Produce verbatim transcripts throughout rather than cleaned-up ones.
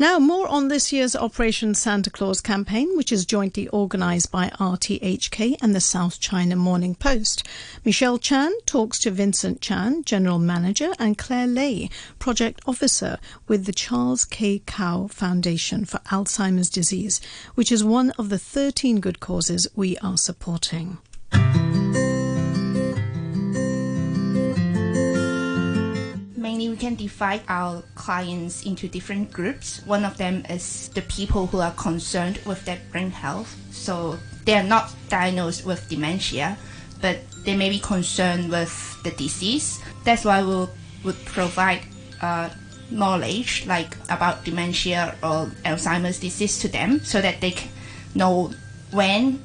Now, more on this year's Operation Santa Claus campaign, which is jointly organised by R T H K and the South China Morning Post. Michelle Chan talks to Vincent Chan, General Manager, and Claire Lai, Project Officer with the Charles K. Kao Foundation for Alzheimer's Disease, which is one of the thirteen good causes we are supporting. Mainly, we can divide our clients into different groups. One of them is the people who are concerned with their brain health. So they are not diagnosed with dementia, but they may be concerned with the disease. That's why we we'll, would provide uh, knowledge like about dementia or Alzheimer's disease to them, so that they can know when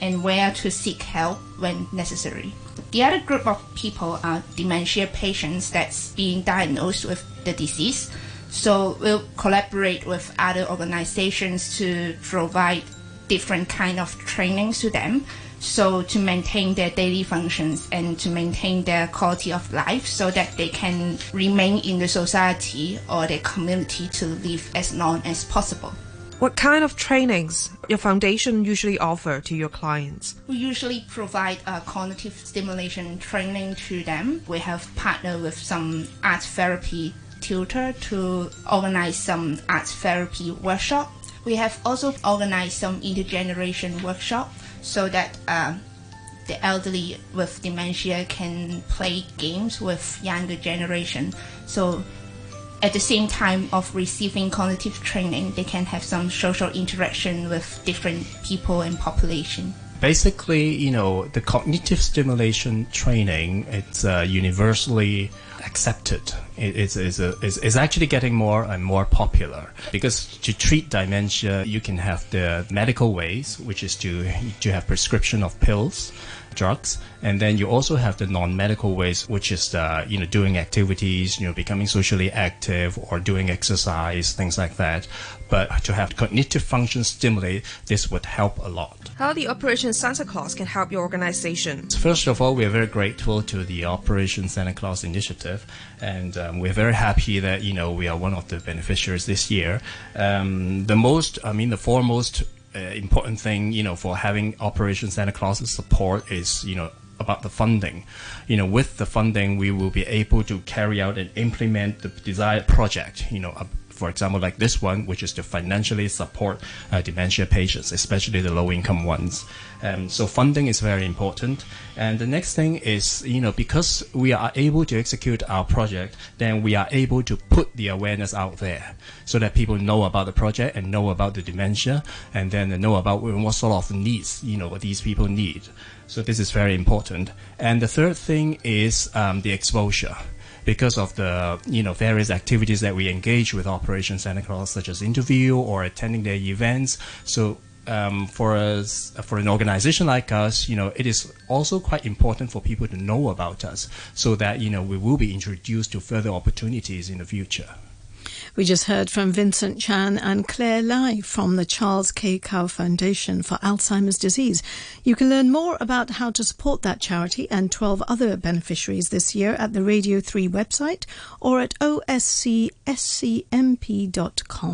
and where to seek help when necessary. The other group of people are dementia patients that's being diagnosed with the disease. So we'll collaborate with other organizations to provide different kind of trainings to them, so to maintain their daily functions and to maintain their quality of life, so that they can remain in the society or their community to live as long as possible. What kind of trainings your foundation usually offer to your clients? We usually provide a cognitive stimulation training to them. We have partnered with some art therapy tutor to organize some art therapy workshop. We have also organized some intergeneration workshop so that uh, the elderly with dementia can play games with younger generation. So at the same time of receiving cognitive training, they can have some social interaction with different people and population. Basically, you know, the cognitive stimulation training, it's uh, universally accepted. It is is is actually getting more and more popular, because to treat dementia, you can have the medical ways, which is to to have prescription of pills, drugs, and then you also have the non-medical ways, which is the, you know, doing activities, you know, becoming socially active or doing exercise, things like that. But to have cognitive function stimulated, this would help a lot. How the Operation Santa Claus can help your organization? First of all, we are very grateful to the Operation Santa Claus initiative, and um, we're very happy that, you know, we are one of the beneficiaries this year. Um, the most, I mean, the foremost Uh, important thing, you know, for having Operation Santa Claus's support is, you know, about the funding. You know, with the funding, we will be able to carry out and implement the desired project, you know, uh, for example, like this one, which is to financially support uh, dementia patients, especially the low-income ones. Um, so funding is very important. And the next thing is, you know, because we are able to execute our project, then we are able to put the awareness out there so that people know about the project and know about the dementia, and then know about what sort of needs, you know, these people need. So this is very important. And the third thing is um, the exposure. Because of the, you know, various activities that we engage with Operation Santa Claus, such as interview or attending their events. So um, for us, for an organization like us, you know, it is also quite important for people to know about us, so that, you know, we will be introduced to further opportunities in the future. We just heard from Vincent Chan and Claire Lai from the Charles K. Kao Foundation for Alzheimer's Disease. You can learn more about how to support that charity and twelve other beneficiaries this year at the Radio three website or at o s c s c m p dot com.